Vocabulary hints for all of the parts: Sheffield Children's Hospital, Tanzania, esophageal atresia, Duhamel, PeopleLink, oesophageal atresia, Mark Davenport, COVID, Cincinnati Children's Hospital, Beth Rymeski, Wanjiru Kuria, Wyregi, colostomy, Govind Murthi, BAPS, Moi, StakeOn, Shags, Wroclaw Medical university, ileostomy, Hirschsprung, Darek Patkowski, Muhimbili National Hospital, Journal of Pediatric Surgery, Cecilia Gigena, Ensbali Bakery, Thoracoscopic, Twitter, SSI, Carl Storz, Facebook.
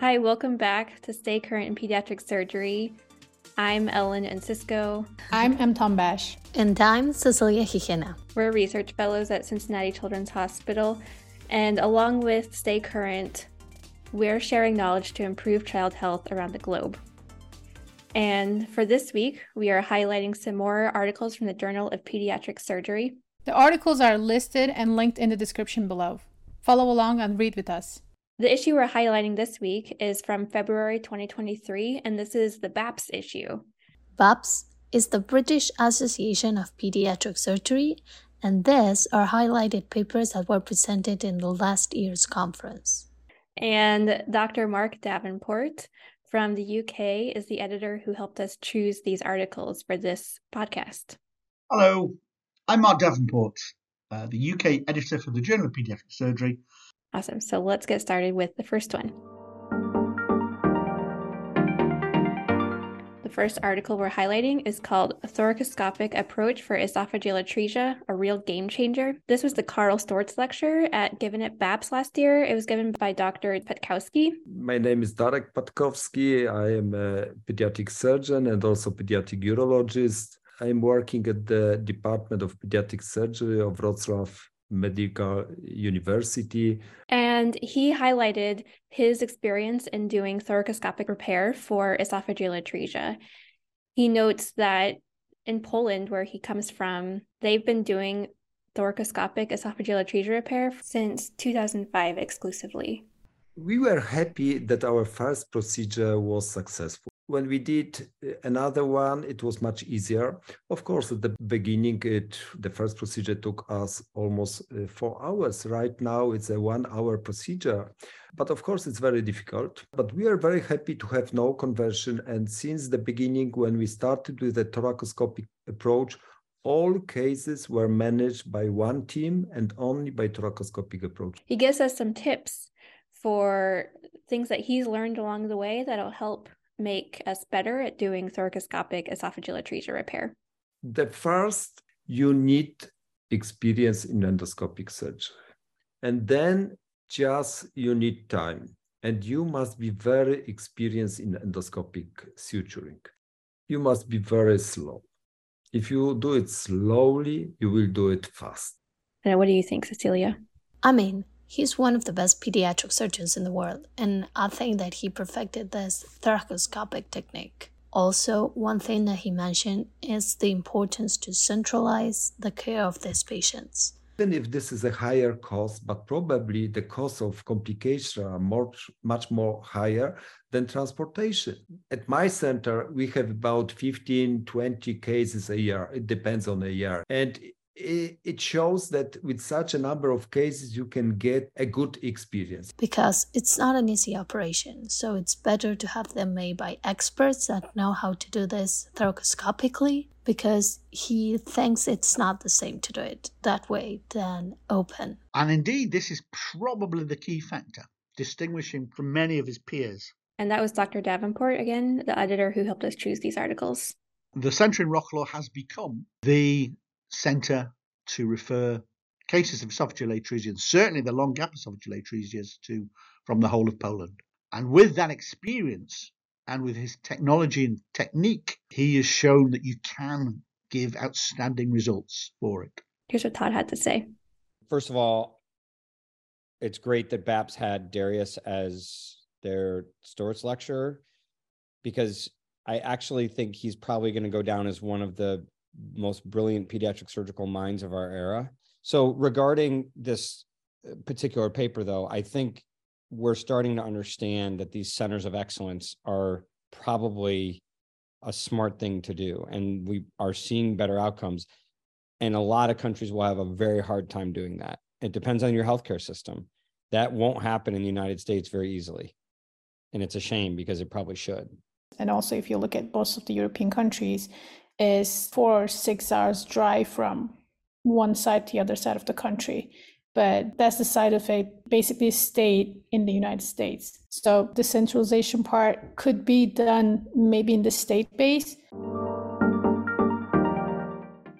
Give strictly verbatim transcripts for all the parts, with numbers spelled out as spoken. Hi, welcome back to Stay Current in Pediatric Surgery. I'm Ellen Encisco. I'm Em Tombash. And I'm Cecilia Gigena. We're research fellows at Cincinnati Children's Hospital, and along with Stay Current, we're sharing knowledge to improve child health around the globe. And for this week, we are highlighting some more articles from the Journal of Pediatric Surgery. The articles are listed and linked in the description below. Follow along and read with us. The issue we're highlighting this week is from February twenty twenty-three, and this is the BAPS issue. BAPS is the British Association of Pediatric Surgery, and these are highlighted papers that were presented in the last year's conference. And Doctor Mark Davenport from the U K is the editor who helped us choose these articles for this podcast. Hello, I'm Mark Davenport, uh, the U K editor for the Journal of Pediatric Surgery. Awesome. So let's get started with the first one. The first article we're highlighting is called "A Thoracoscopic Approach for Oesophageal Atresia, a Real Game Changer." This was the Carl Storz Lecture at given at BAPS last year. It was given by Doctor Patkowski. My name is Darek Patkowski. I am a pediatric surgeon and also pediatric urologist. I'm working at the Department of Pediatric Surgery of Wroclaw Medical University. And he highlighted his experience in doing thoracoscopic repair for esophageal atresia. He notes that in Poland, where he comes from, they've been doing thoracoscopic esophageal atresia repair since two thousand five exclusively. We were happy that our first procedure was successful. When we did another one, it was much easier. Of course, at the beginning, it the first procedure took us almost four hours. Right now, it's a one-hour procedure. But of course, it's very difficult. But we are very happy to have no conversion. And since the beginning, when we started with the thoracoscopic approach, all cases were managed by one team and only by thoracoscopic approach. He gives us some tips for things that he's learned along the way that'll help make us better at doing thoracoscopic esophageal atresia repair. The first, you need experience in endoscopic surgery. And then just you need time. And you must be very experienced in endoscopic suturing. You must be very slow. If you do it slowly, you will do it fast. And what do you think, Cecilia? I mean, he's one of the best pediatric surgeons in the world, and I think that he perfected this thoracoscopic technique. Also, one thing that he mentioned is the importance to centralize the care of these patients. Even if this is a higher cost, but probably the cost of complications are more, much more higher than transportation. At my center, we have about fifteen, twenty cases a year. It depends on the year. And it shows that with such a number of cases, you can get a good experience. Because it's not an easy operation, so it's better to have them made by experts that know how to do this thoracoscopically, because he thinks it's not the same to do it that way than open. And indeed, this is probably the key factor, distinguishing from many of his peers. And that was Doctor Davenport, again, the editor who helped us choose these articles. The centre in Wroclaw has become the centre to refer cases of esophageal atresia, and certainly the long gap esophageal atresias, to from the whole of Poland. And with that experience and with his technology and technique, he has shown that you can give outstanding results for it. Here's what Todd had to say. First of all, it's great that BAPS had Darius as their Storz lecturer, because I actually think he's probably going to go down as one of the most brilliant pediatric surgical minds of our era. So regarding this particular paper, though, I think we're starting to understand that these centers of excellence are probably a smart thing to do, and we are seeing better outcomes. And a lot of countries will have a very hard time doing that. It depends on your healthcare system. That won't happen in the United States very easily. And it's a shame, because it probably should. And also, if you look at most of the European countries, is four or six hours drive from one side to the other side of the country. But that's the side of a basically state in the United States. So the centralization part could be done maybe in the state base.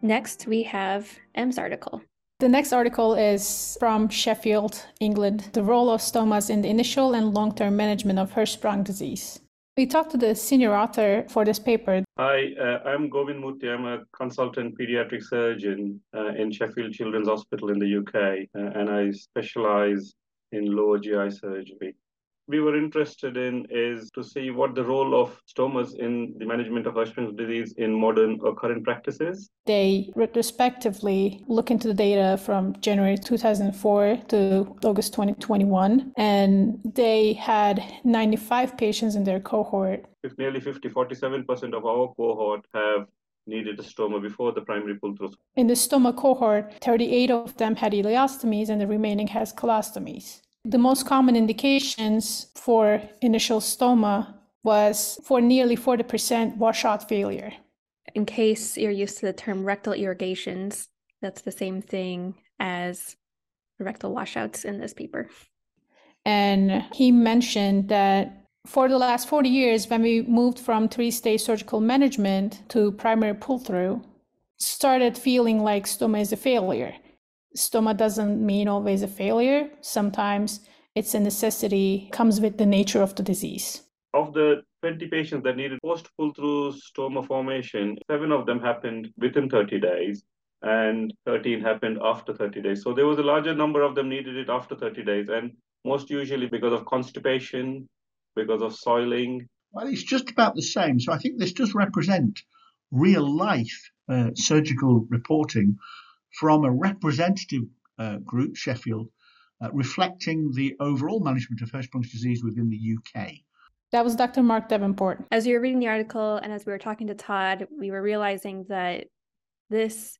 Next, we have Em's article. The next article is from Sheffield, England, the role of stomas in the initial and long-term management of Hirschsprung disease. We talked to the senior author for this paper. Hi, uh, I'm Govind Murthi. I'm a consultant pediatric surgeon uh, in Sheffield Children's Hospital in the U K, uh, and I specialize in lower G I surgery. We were interested in is to see what the role of stomas in the management of Hirschsprung disease in modern or current practices. They retrospectively look into the data from January two thousand four to August twenty twenty-one, and they had ninety-five patients in their cohort. If nearly fifty, forty-seven percent of our cohort have needed a stoma before the primary pull-through. In the stoma cohort, thirty-eight of them had ileostomies and the remaining has colostomies. The most common indications for initial stoma was for nearly forty percent washout failure. In case you're used to the term rectal irrigations, that's the same thing as rectal washouts in this paper. And he mentioned that for the last forty years, when we moved from three-stage surgical management to primary pull-through, started feeling like stoma is a failure. Stoma doesn't mean always a failure. Sometimes it's a necessity, comes with the nature of the disease. Of the twenty patients that needed post-pull-through stoma formation, seven of them happened within thirty days and thirteen happened after thirty days. So there was a larger number of them needed it after thirty days, and most usually because of constipation, because of soiling. Well, it's just about the same. So I think this does represent real-life uh, surgical reporting from a representative uh, group, Sheffield, uh, reflecting the overall management of Hirschsprung's disease within the U K. That was Doctor Mark Davenport. As we were reading the article and as we were talking to Todd, we were realizing that this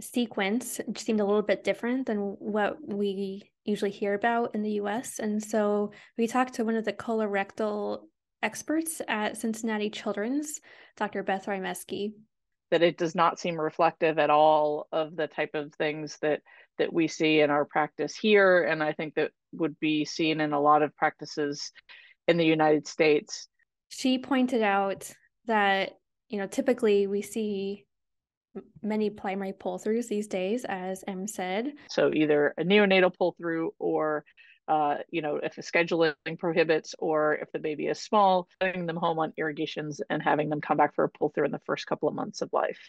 sequence seemed a little bit different than what we usually hear about in the U S. And so we talked to one of the colorectal experts at Cincinnati Children's, Doctor Beth Rymeski. That it does not seem reflective at all of the type of things that that we see in our practice here, and I think that would be seen in a lot of practices in the United States. She pointed out that, you know, typically we see many primary pull-throughs these days, as Em said. So either a neonatal pull-through or Uh, you know, if the scheduling prohibits, or if the baby is small, sending them home on irrigations and having them come back for a pull-through in the first couple of months of life.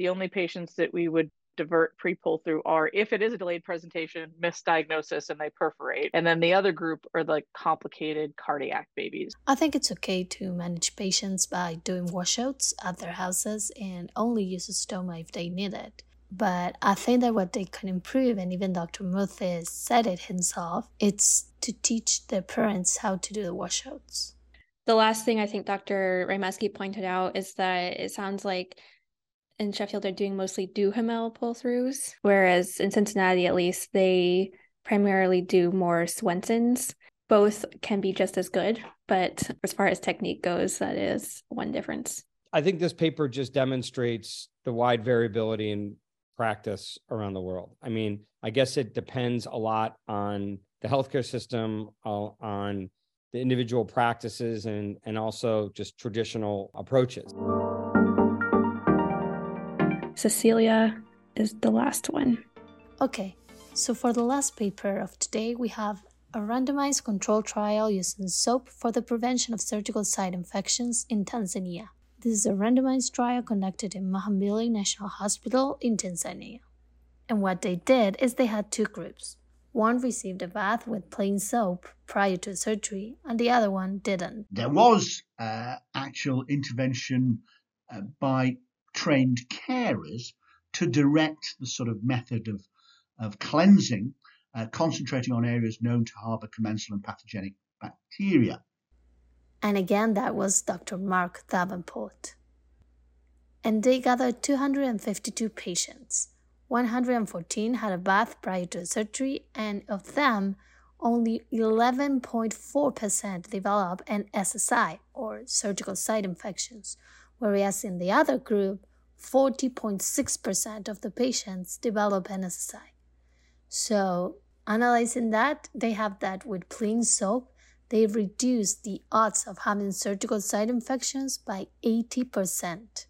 The only patients that we would divert pre-pull-through are if it is a delayed presentation, misdiagnosis, and they perforate. And then the other group are the complicated cardiac babies. I think it's okay to manage patients by doing washouts at their houses and only use a stoma if they need it. But I think that what they can improve, and even Doctor Murthi said it himself, it's to teach the parents how to do the washouts. The last thing I think Doctor Rymeski pointed out is that it sounds like in Sheffield they're doing mostly Duhamel pull-throughs, whereas in Cincinnati at least they primarily do more Swenson's. Both can be just as good, but as far as technique goes, that is one difference. I think this paper just demonstrates the wide variability in practice around the world. I mean, I guess it depends a lot on the healthcare system, uh, on the individual practices, and, and also just traditional approaches. Cecilia is the last one. Okay, so for the last paper of today, we have a randomized control trial using soap for the prevention of surgical site infections in Tanzania. This is a randomized trial conducted in Muhimbili National Hospital in Tanzania. And what they did is they had two groups. One received a bath with plain soap prior to surgery, and the other one didn't. There was uh, actual intervention uh, by trained carers to direct the sort of method of, of cleansing, uh, concentrating on areas known to harbour commensal and pathogenic bacteria. And again, that was Doctor Mark Davenport. And they gathered two hundred fifty-two patients. one hundred fourteen had a bath prior to surgery, and of them, only eleven point four percent developed an S S I, or surgical site infections, whereas in the other group, forty point six percent of the patients developed an S S I. So, analyzing that, they have that with plain soap, they reduced the odds of having surgical site infections by eighty percent.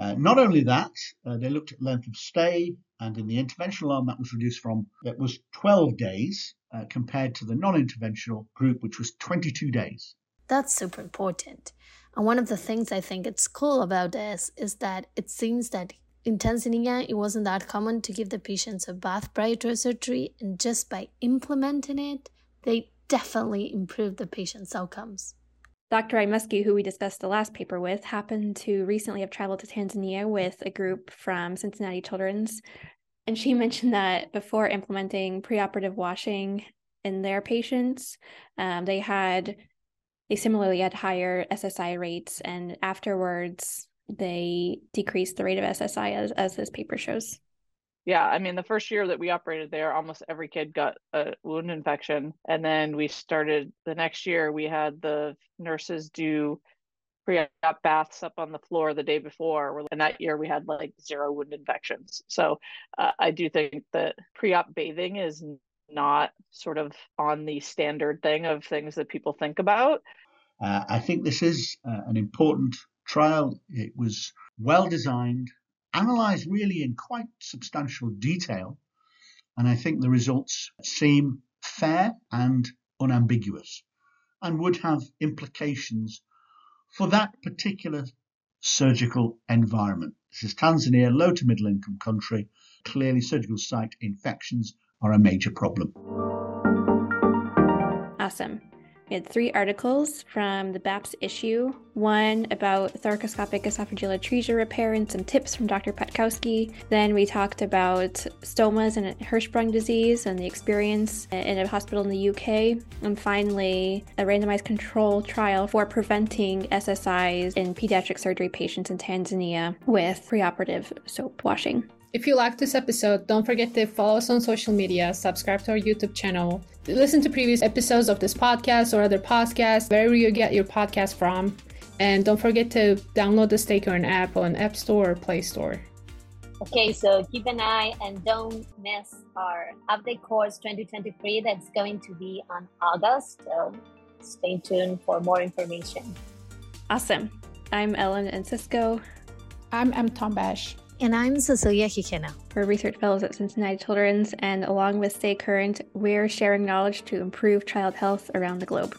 Uh, not only that, uh, they looked at length of stay, And in the interventional arm, that was reduced from, it was twelve days uh, compared to the non-interventional group, which was twenty-two days. That's super important. And one of the things I think it's cool about this is that it seems that in Tanzania, it wasn't that common to give the patients a bath prior to surgery. And just by implementing it, they definitely improved the patient's outcomes. Doctor Rymeski, who we discussed the last paper with, happened to recently have traveled to Tanzania with a group from Cincinnati Children's, and she mentioned that before implementing preoperative washing in their patients, um, they had they similarly had higher S S I rates, and afterwards they decreased the rate of S S I, as, as this paper shows. Yeah, I mean, the first year that we operated there, almost every kid got a wound infection. And then we started the next year, we had the nurses do pre-op baths up on the floor the day before. And that year we had like zero wound infections. So uh, I do think that pre-op bathing is not sort of on the standard thing of things that people think about. Uh, I think this is uh, an important trial. It was well designed, analyzed really in quite substantial detail, and I think the results seem fair and unambiguous and would have implications for that particular surgical environment. This is Tanzania, low to middle income country. Clearly, surgical site infections are a major problem. Awesome. We had three articles from the BAPS issue, one about thoracoscopic esophageal atresia repair and some tips from Doctor Patkowski. Then we talked about stomas and Hirschsprung disease and the experience in a hospital in the U K. And finally, a randomized control trial for preventing S S Is in pediatric surgery patients in Tanzania with preoperative soap washing. If you liked this episode, don't forget to follow us on social media, subscribe to our YouTube channel, listen to previous episodes of this podcast or other podcasts, wherever you get your podcast from, and don't forget to download the StakeOn app on App Store or Play Store. Okay, so keep an eye and don't miss our update course twenty twenty-three that's going to be on August, so stay tuned for more information. Awesome. I'm Ellen Encisco. I'm Em Tombash. And I'm Cecilia Gigena. We're research fellows at Cincinnati Children's, and along with Stay Current, we're sharing knowledge to improve child health around the globe.